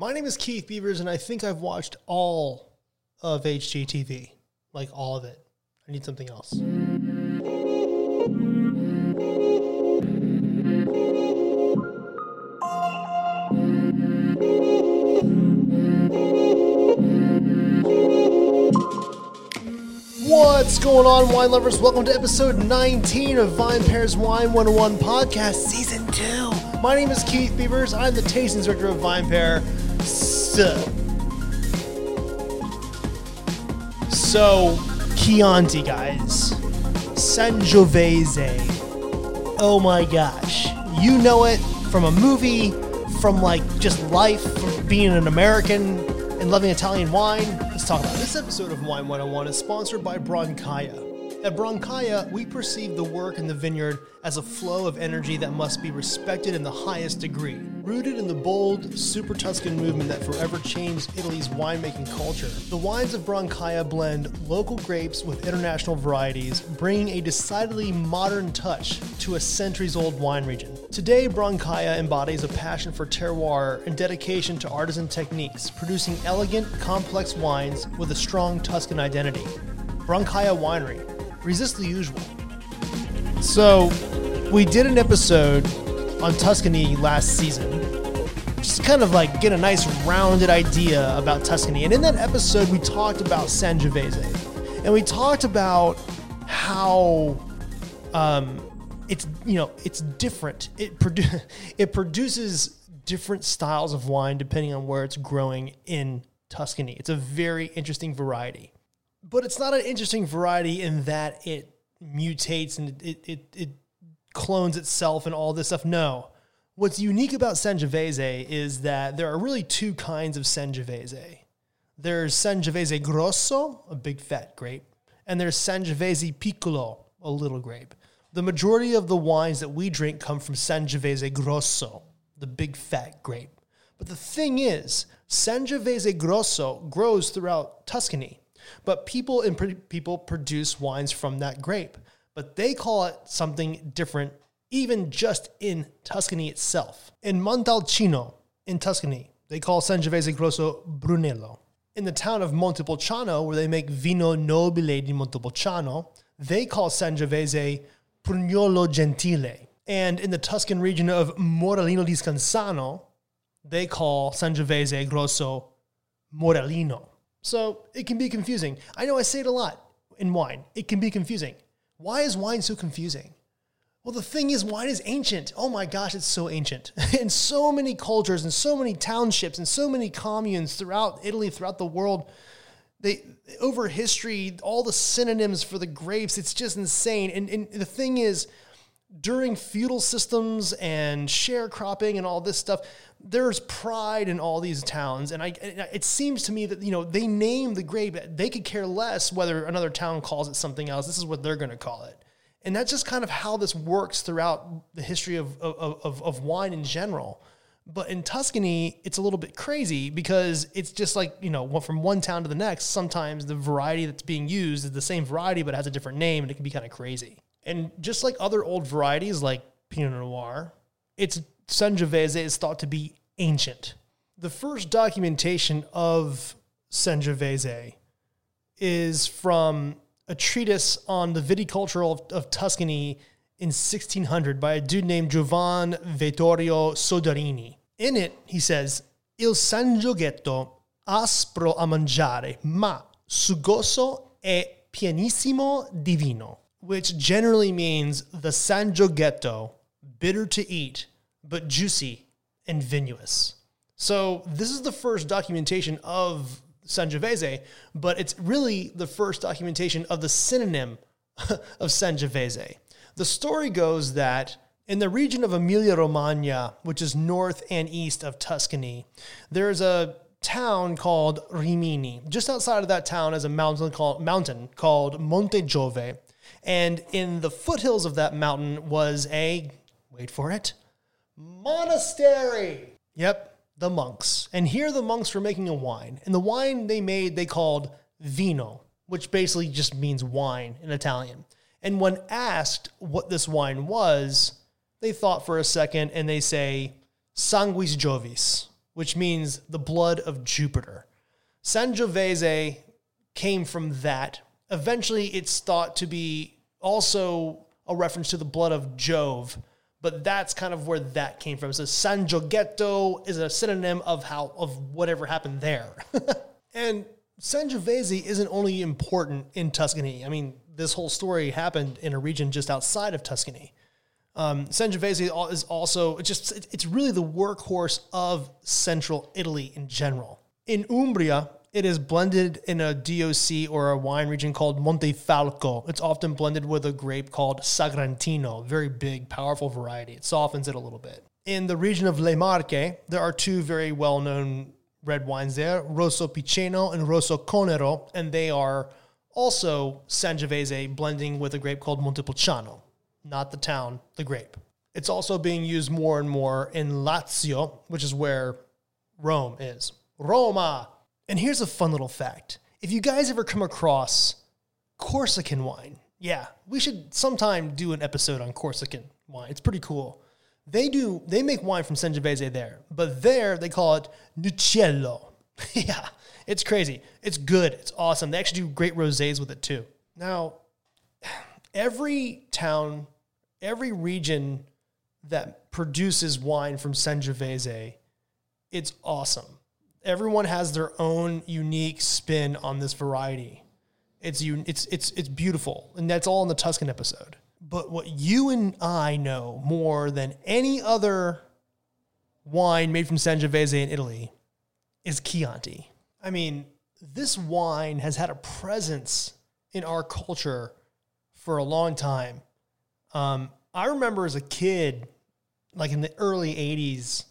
My name is Keith Beavers, and I think I've watched all of HGTV, like all of it. I need something else. What's going on, wine lovers? Welcome to episode 19 of VinePair's Wine 101 podcast, season 2. My name is Keith Beavers. I'm the tasting director of VinePair. So, Chianti, guys. Sangiovese. Oh my gosh. You know it from a movie, from like just life, from being an American and loving Italian wine. Let's talk about it. This episode of Wine 101 is sponsored by Brancaia. At Brancaia, we perceive the work in the vineyard as a flow of energy that must be respected in the highest degree. Rooted in the bold, super Tuscan movement that forever changed Italy's winemaking culture, the wines of Brancaia blend local grapes with international varieties, bringing a decidedly modern touch to a centuries-old wine region. Today, Brancaia embodies a passion for terroir and dedication to artisan techniques, producing elegant, complex wines with a strong Tuscan identity. Brancaia Winery. Resist the usual. So, we did an episode on Tuscany last season, just kind of like get a nice rounded idea about Tuscany. And in that episode, we talked about Sangiovese, and we talked about how it's different. It produces different styles of wine depending on where it's growing in Tuscany. It's a very interesting variety, but it's not an interesting variety in that it mutates and it clones itself and all this stuff. No. What's unique about Sangiovese is that there are really two kinds of Sangiovese. There's Sangiovese Grosso, a big fat grape, and there's Sangiovese Piccolo, a little grape. The majority of the wines that we drink come from Sangiovese Grosso, the big fat grape. But the thing is, Sangiovese Grosso grows throughout Tuscany, but people produce wines from that grape. But they call it something different, even just in Tuscany itself. In Montalcino, in Tuscany, they call Sangiovese Grosso Brunello. In the town of Montepulciano, where they make Vino Nobile di Montepulciano, they call Sangiovese Prugnolo Gentile. And in the Tuscan region of Morellino di Scansano, they call Sangiovese Grosso Morellino. So it can be confusing. I know I say it a lot in wine. It can be confusing. Why is wine so confusing? Well, the thing is, wine is ancient. Oh my gosh, it's so ancient. In so many cultures and so many townships and so many communes throughout Italy, throughout the world, they over history, all the synonyms for the grapes, it's just insane. And the thing is, during feudal systems and sharecropping and all this stuff, there's pride in all these towns. And it seems to me that, they name the grape. They could care less whether another town calls it something else. This is what they're going to call it. And that's just kind of how this works throughout the history of wine in general. But in Tuscany, it's a little bit crazy because it's just like, from one town to the next, sometimes the variety that's being used is the same variety, but it has a different name, and it can be kind of crazy. And just like other old varieties like Pinot Noir, Sangiovese is thought to be ancient. The first documentation of Sangiovese is from a treatise on the viticulture of Tuscany in 1600 by a dude named Giovanni Vittorio Soderini. In it, he says, Il Sangioghetto aspro a mangiare, ma sugoso e pianissimo di vino, which generally means the Sangioghetto, bitter to eat, but juicy and vinous. So this is the first documentation of Sangiovese, but it's really the first documentation of the synonym of Sangiovese. The story goes that in the region of Emilia-Romagna, which is north and east of Tuscany, there's a town called Rimini. Just outside of that town is a mountain called Monte Giove, and in the foothills of that mountain was a, wait for it, monastery. Yep, the monks. And here the monks were making a wine. And the wine they made, they called vino, which basically just means wine in Italian. And when asked what this wine was, they thought for a second and they say Sangiovese Jovis, which means the blood of Jupiter. Sangiovese came from that. Eventually, it's thought to be also a reference to the blood of Jove, but that's kind of where that came from. So Sangioghetto is a synonym of whatever happened there. And Sangiovese isn't only important in Tuscany. I mean, this whole story happened in a region just outside of Tuscany. Sangiovese is also it's really the workhorse of central Italy in general. In Umbria, it is blended in a DOC or a wine region called Montefalco. It's often blended with a grape called Sagrantino, very big, powerful variety. It softens it a little bit. In the region of Le Marche, there are two very well-known red wines there, Rosso Piceno and Rosso Conero, and they are also Sangiovese blending with a grape called Montepulciano, not the town, the grape. It's also being used more and more in Lazio, which is where Rome is. Roma! And here's a fun little fact. If you guys ever come across Corsican wine, yeah, we should sometime do an episode on Corsican wine. It's pretty cool. They make wine from Sangiovese there, but there they call it Nuccello. Yeah, it's crazy. It's good. It's awesome. They actually do great rosés with it too. Now, every town, every region that produces wine from Sangiovese, it's awesome. Everyone has their own unique spin on this variety. It's beautiful, and that's all in the Tuscan episode. But what you and I know more than any other wine made from Sangiovese in Italy is Chianti. I mean, this wine has had a presence in our culture for a long time. I remember as a kid, like in the early 80s,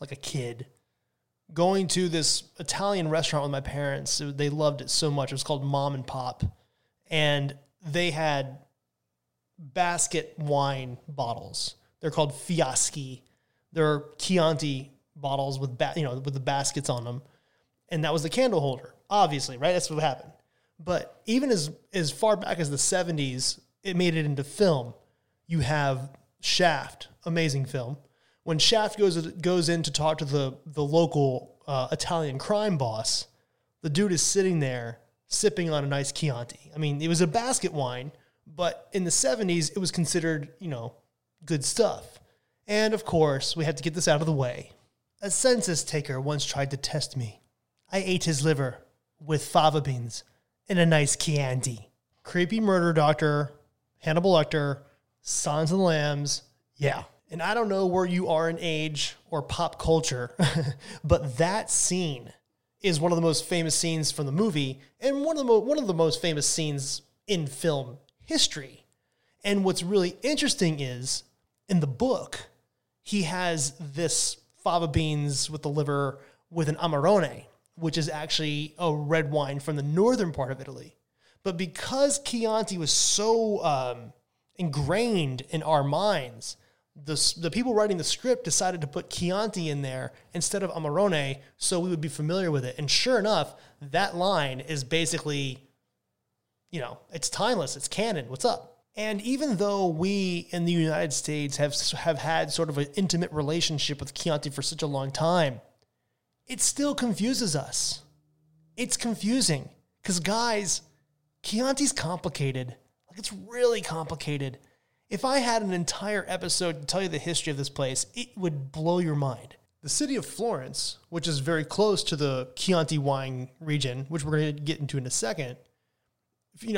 going to this Italian restaurant with my parents. They loved it so much. It was called Mom and Pop. And they had basket wine bottles. They're called fiaschi. They're Chianti bottles with the baskets on them. And that was the candle holder, obviously, right? That's what happened. But even as far back as the 70s, it made it into film. You have Shaft, amazing film. When Shaft goes in to talk to the local Italian crime boss, the dude is sitting there sipping on a nice Chianti. I mean, it was a basket wine, but in the 70s, it was considered, good stuff. And of course, we had to get this out of the way. A census taker once tried to test me. I ate his liver with fava beans and a nice Chianti. Creepy murder doctor, Hannibal Lecter, Sons of the Lambs, yeah. And I don't know where you are in age or pop culture, but that scene is one of the most famous scenes from the movie and one of the most famous scenes in film history. And what's really interesting is, in the book, he has this fava beans with the liver with an Amarone, which is actually a red wine from the northern part of Italy. But because Chianti was so ingrained in our minds, The people writing the script decided to put Chianti in there instead of Amarone so we would be familiar with it. And sure enough, that line is basically, it's timeless, it's canon, what's up? And even though we in the United States have had sort of an intimate relationship with Chianti for such a long time, it still confuses us. It's confusing because, guys, Chianti's complicated. It's really complicated. If I had an entire episode to tell you the history of this place, it would blow your mind. The city of Florence, which is very close to the Chianti wine region, which we're going to get into in a second,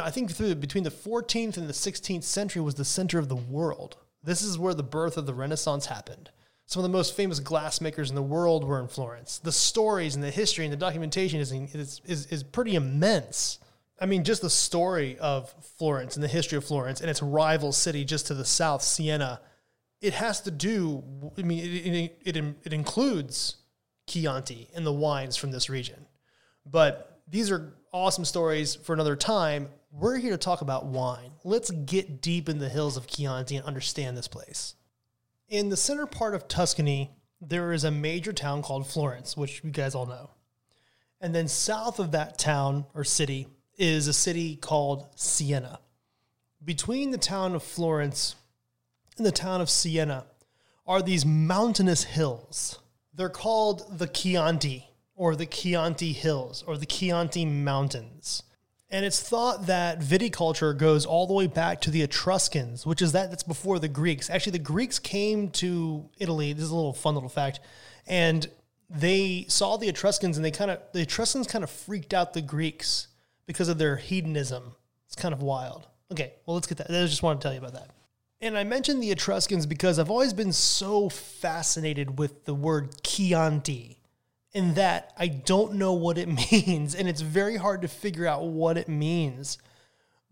I think between the 14th and the 16th century was the center of the world. This is where the birth of the Renaissance happened. Some of the most famous glassmakers in the world were in Florence. The stories and the history and the documentation is pretty immense. I mean, just the story of Florence and the history of Florence and its rival city just to the south, Siena, it has to do, it includes Chianti and the wines from this region. But these are awesome stories for another time. We're here to talk about wine. Let's get deep in the hills of Chianti and understand this place. In the center part of Tuscany, there is a major town called Florence, which you guys all know. And then south of that town or city is a city called Siena. Between the town of Florence and the town of Siena are these mountainous hills. They're called the Chianti or the Chianti Hills or the Chianti Mountains. And it's thought that viticulture goes all the way back to the Etruscans, which is that's before the Greeks. Actually, the Greeks came to Italy. This is a little fun little fact. And they saw the Etruscans and the Etruscans kind of freaked out the Greeks because of their hedonism. It's kind of wild. Okay, well, let's get that. I just want to tell you about that. And I mentioned the Etruscans because I've always been so fascinated with the word Chianti, in that I don't know what it means, and it's very hard to figure out what it means.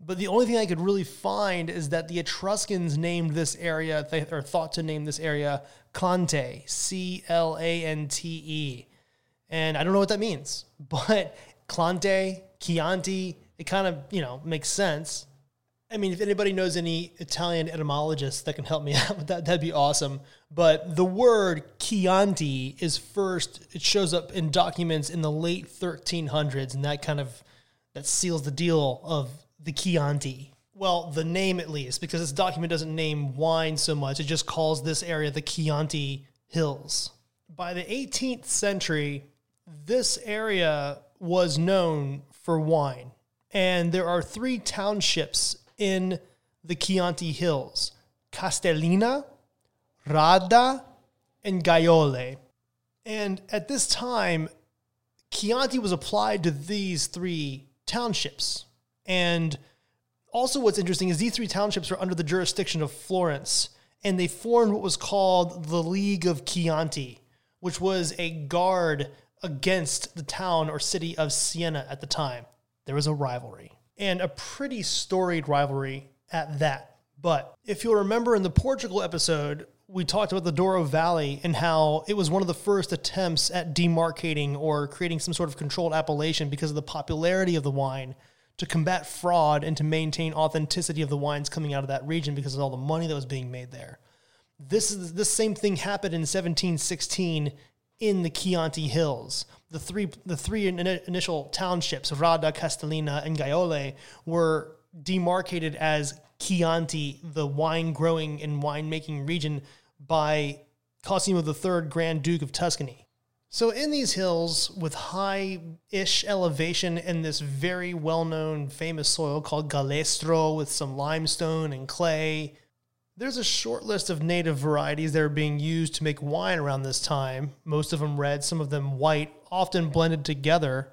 But the only thing I could really find is that the Etruscans named this area, or thought to name this area, Clante, C-L-A-N-T-E. And I don't know what that means, but Clante, Chianti, it kind of, makes sense. I mean, if anybody knows any Italian etymologists that can help me out with that, that'd be awesome. But the word Chianti it shows up in documents in the late 1300s, and that seals the deal of the Chianti. Well, the name at least, because this document doesn't name wine so much. It just calls this area the Chianti Hills. By the 18th century, this area was known for wine, and there are three townships in the Chianti Hills: Castellina, Radda, and Gaiole. And at this time, Chianti was applied to these three townships. And also what's interesting is these three townships were under the jurisdiction of Florence, and they formed what was called the League of Chianti, which was a guard against the town or city of Siena at the time. There was a rivalry, and a pretty storied rivalry at that. But if you'll remember in the Portugal episode, we talked about the Douro Valley and how it was one of the first attempts at demarcating or creating some sort of controlled appellation because of the popularity of the wine, to combat fraud and to maintain authenticity of the wines coming out of that region because of all the money that was being made there. This same thing happened in 1716 in the Chianti Hills. The three initial townships, Radda, Castellina, and Gaiole, were demarcated as Chianti, the wine-growing and wine-making region, by Cosimo III, Grand Duke of Tuscany. So in these hills, with high-ish elevation and this very well-known, famous soil called galestro with some limestone and clay, there's a short list of native varieties that are being used to make wine around this time. Most of them red, some of them white, often blended together.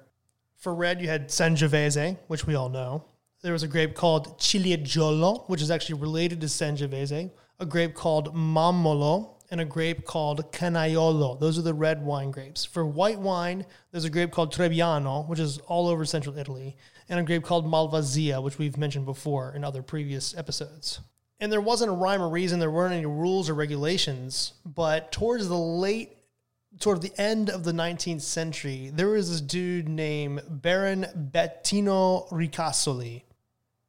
For red, you had Sangiovese, which we all know. There was a grape called Ciliegiolo, which is actually related to Sangiovese, a grape called Mammolo, and a grape called Canaiolo. Those are the red wine grapes. For white wine, there's a grape called Trebbiano, which is all over central Italy, and a grape called Malvasia, which we've mentioned before in other previous episodes. And there wasn't a rhyme or reason, there weren't any rules or regulations, but toward the end of the 19th century, there was this dude named Baron Bettino Ricasoli.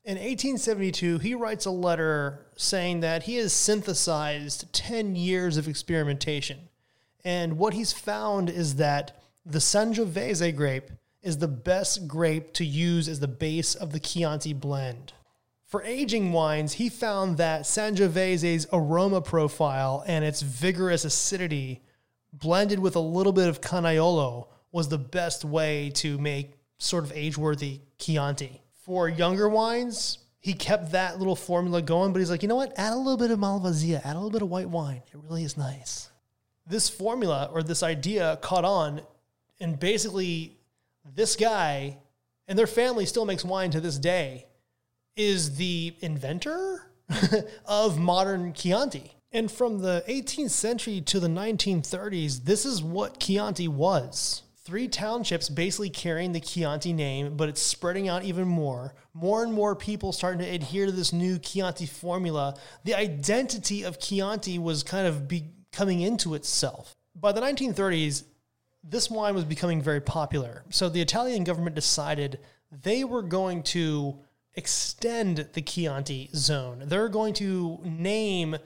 In 1872, he writes a letter saying that he has synthesized 10 years of experimentation. And what he's found is that the Sangiovese grape is the best grape to use as the base of the Chianti blend. For aging wines, he found that Sangiovese's aroma profile and its vigorous acidity blended with a little bit of Canaiolo was the best way to make sort of age-worthy Chianti. For younger wines, he kept that little formula going, but he's like, you know what? Add a little bit of Malvasia, add a little bit of white wine. It really is nice. This formula or this idea caught on, and basically this guy and their family still makes wine to this day, is the inventor of modern Chianti. And from the 18th century to the 1930s, this is what Chianti was. Three townships basically carrying the Chianti name, but it's spreading out even more. More and more people starting to adhere to this new Chianti formula. The identity of Chianti was kind of coming into itself. By the 1930s, this wine was becoming very popular. So the Italian government decided they were going to extend the Chianti zone. They're going to name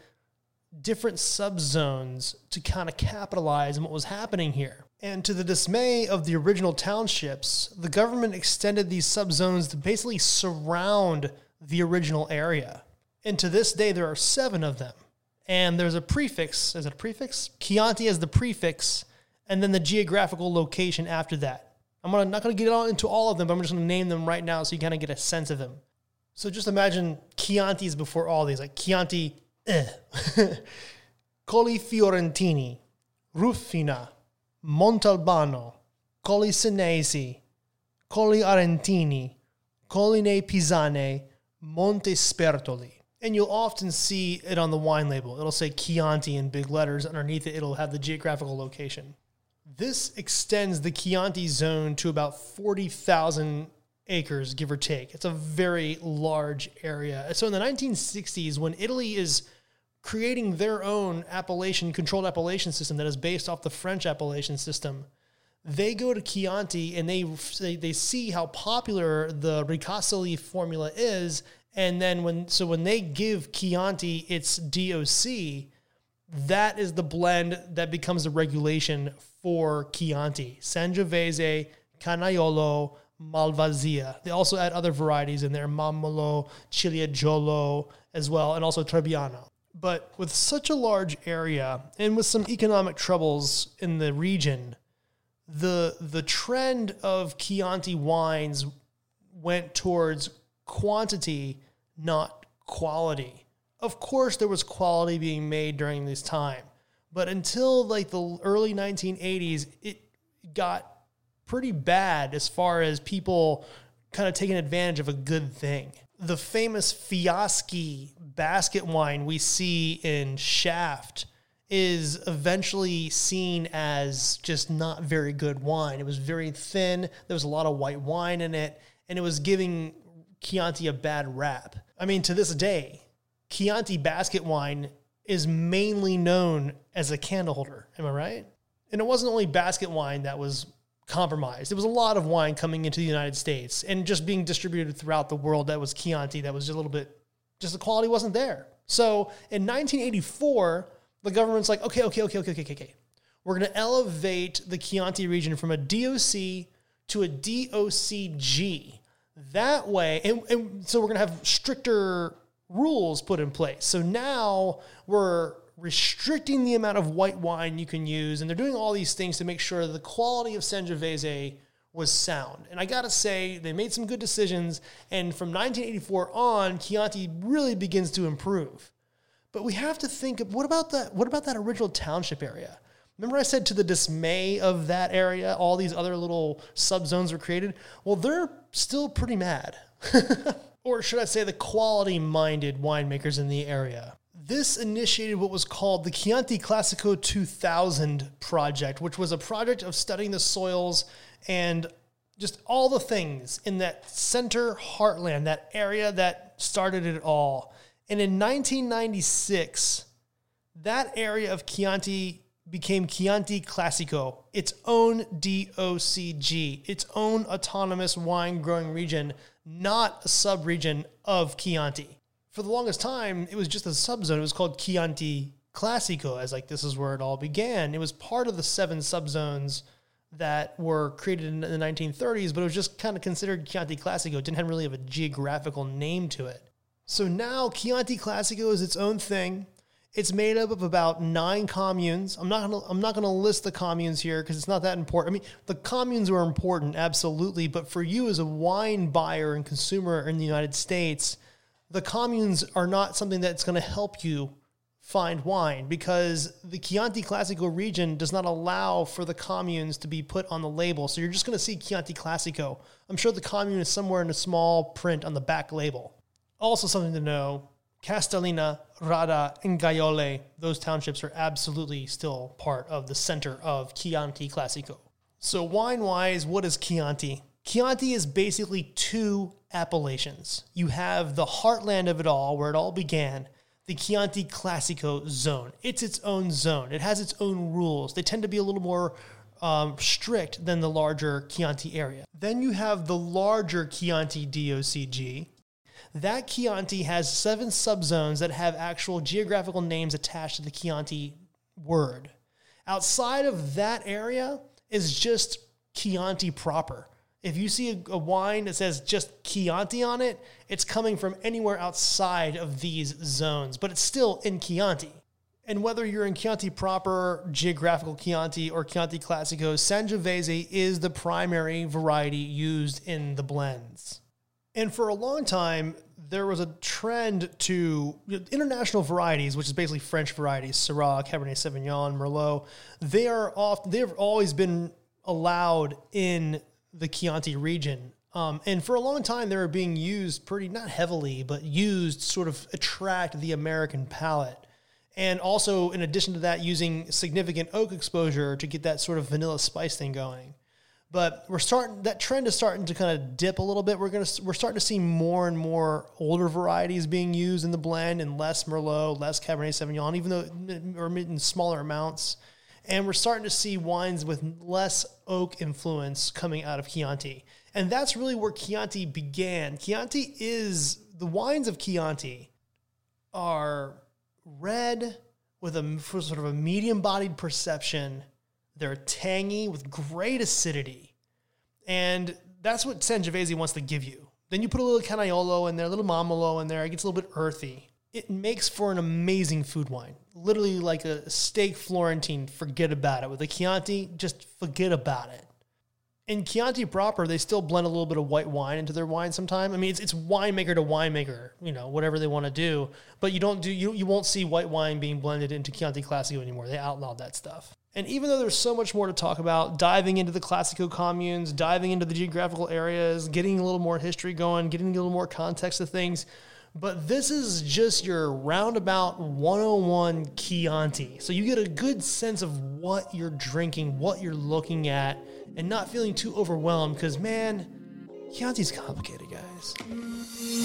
different subzones to kind of capitalize on what was happening here. And to the dismay of the original townships, the government extended these subzones to basically surround the original area. And to this day, there are 7 of them. And there's a prefix. Is it a prefix? Chianti as the prefix and then the geographical location after that. I'm not going to get into all of them, but I'm just going to name them right now so you kind of get a sense of them. So just imagine Chianti's before all these, like Chianti, Colli Fiorentini, Ruffina, Montalbano, Colli Senesi, Colli Arentini, Colline Pisane, Monte Spertoli. And you'll often see it on the wine label. It'll say Chianti in big letters. Underneath it, it'll have the geographical location. This extends the Chianti zone to about 40,000 acres, give or take. It's a very large area. So in the 1960s, when Italy is creating their own appellation, controlled appellation system that is based off the French appellation system, they go to Chianti and they see how popular the Ricasoli formula is. And then when they give Chianti its DOC, that is the blend that becomes the regulation for Chianti. Sangiovese, Canaiolo, Malvasia. They also add other varieties in there, Mammolo, Ciliegiolo as well, and also Trebbiano. But with such a large area and with some economic troubles in the region, the trend of Chianti wines went towards quantity, not quality. Of course, there was quality being made during this time, but until like the early 1980s, it got pretty bad as far as people kind of taking advantage of a good thing. The famous Fiaschi basket wine we see in Shaft is eventually seen as just not very good wine. It was very thin. There was a lot of white wine in it, and it was giving Chianti a bad rap. I mean, to this day, Chianti basket wine is mainly known as a candle holder. Am I right? And it wasn't only basket wine that was compromised. It was a lot of wine coming into the United States and just being distributed throughout the world that was Chianti, that was just a little bit, just the quality wasn't there. So in 1984, the government's like, okay. We're going to elevate the Chianti region from a DOC to a DOCG. That way, and so we're going to have stricter rules put in place. So now we're restricting the amount of white wine you can use, and they're doing all these things to make sure the quality of Sangiovese was sound. And I got to say, they made some good decisions, and from 1984 on, Chianti really begins to improve. But we have to think, what about that original township area? Remember I said to the dismay of that area, all these other little subzones were created? Well, they're still pretty mad. Or should I say the quality-minded winemakers in the area. This initiated what was called the Chianti Classico 2000 project, which was a project of studying the soils and just all the things in that center heartland, that area that started it all. And in 1996, that area of Chianti became Chianti Classico, its own DOCG, its own autonomous wine-growing region, not a sub-region of Chianti. For the longest time, it was just a subzone. It was called Chianti Classico, as like this is where it all began. It was part of the 7 subzones that were created in the 1930s, but it was just kind of considered Chianti Classico. It didn't really have a geographical name to it. So now Chianti Classico is its own thing. It's made up of about 9 communes. I'm not gonna list the communes here because it's not that important. I mean, the communes are important, absolutely, but for you as a wine buyer and consumer in the United States, the communes are not something that's gonna help you find wine because the Chianti Classico region does not allow for the communes to be put on the label. So you're just gonna see Chianti Classico. I'm sure the commune is somewhere in a small print on the back label. Also something to know, Castellina, Radda, and Gaiole, those townships are absolutely still part of the center of Chianti Classico. So wine-wise, what is Chianti? Chianti is basically 2 appellations. You have the heartland of it all, where it all began, the Chianti Classico zone. It's its own zone. It has its own rules. They tend to be a little more strict than the larger Chianti area. Then you have the larger Chianti DOCG. That Chianti has 7 subzones that have actual geographical names attached to the Chianti word. Outside of that area is just Chianti proper. If you see a wine that says just Chianti on it, it's coming from anywhere outside of these zones, but it's still in Chianti. And whether you're in Chianti proper, geographical Chianti, or Chianti Classico, Sangiovese is the primary variety used in the blends. And for a long time, there was a trend to international varieties, which is basically French varieties, Syrah, Cabernet Sauvignon, Merlot. They've always been allowed in the Chianti region. And for a long time, they were being used pretty, not heavily, but used sort of attract the American palate. And also, in addition to that, using significant oak exposure to get that sort of vanilla spice thing going. But that trend is starting to kind of dip a little bit. We're starting to see more and more older varieties being used in the blend, and less Merlot, less Cabernet Sauvignon, even though or in smaller amounts. And we're starting to see wines with less oak influence coming out of Chianti. And that's really where Chianti began. The wines of Chianti are red with a sort of a medium-bodied perception. They're tangy with great acidity. And that's what Sangiovese wants to give you. Then you put a little Canaiolo in there, a little Mammolo in there. It gets a little bit earthy. It makes for an amazing food wine. Literally like a steak Florentine, forget about it. With a Chianti, just forget about it. In Chianti proper, they still blend a little bit of white wine into their wine sometimes. I mean, it's winemaker to winemaker, you know, whatever they want to do. But you won't see white wine being blended into Chianti Classico anymore. They outlawed that stuff. And even though there's so much more to talk about, diving into the Classico communes, diving into the geographical areas, getting a little more history going, getting a little more context to things, but this is just your roundabout 101 Chianti. So you get a good sense of what you're drinking, what you're looking at, and not feeling too overwhelmed because, man, Chianti's complicated, guys.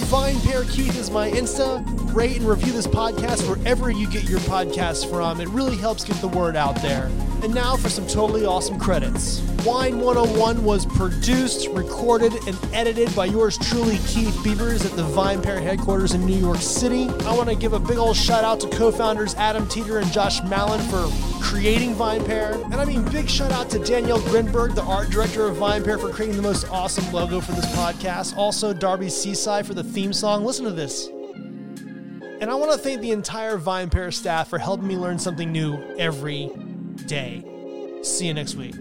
VinePair Keith is my Insta. Rate and review this podcast wherever you get your podcasts from. It really helps get the word out there. And now for some totally awesome credits. Wine 101 was produced, recorded, and edited by yours truly, Keith Beavers, at the VinePair headquarters in New York City. I want to give a big old shout out to co-founders Adam Teeter and Josh Mallon for creating VinePair. And I mean, big shout out to Danielle Grinberg, the art director of VinePair, for creating the most awesome logo for this podcast. Also, Darby Seaside for the theme song. Listen to this. And I want to thank the entire VinePair staff for helping me learn something new every day. See you next week.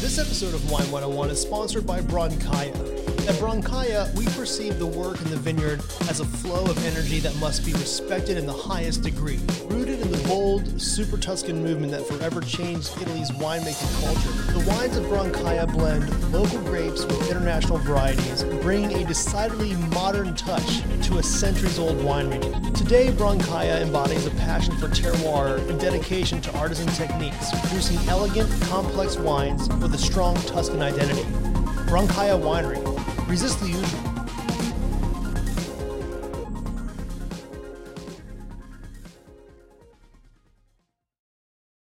This episode of Wine 101 is sponsored by Brancaia. At Brancaia, we perceive the work in the vineyard as a flow of energy that must be respected in the highest degree. Rooted in the bold, super Tuscan movement that forever changed Italy's winemaking culture, the wines of Brancaia blend local grapes with international varieties, bringing a decidedly modern touch to a centuries-old winemaking. Today, Brancaia embodies a passion for terroir and dedication to artisan techniques, producing elegant, complex wines with a strong Tuscan identity. Brancaia Winery. Resist the usual.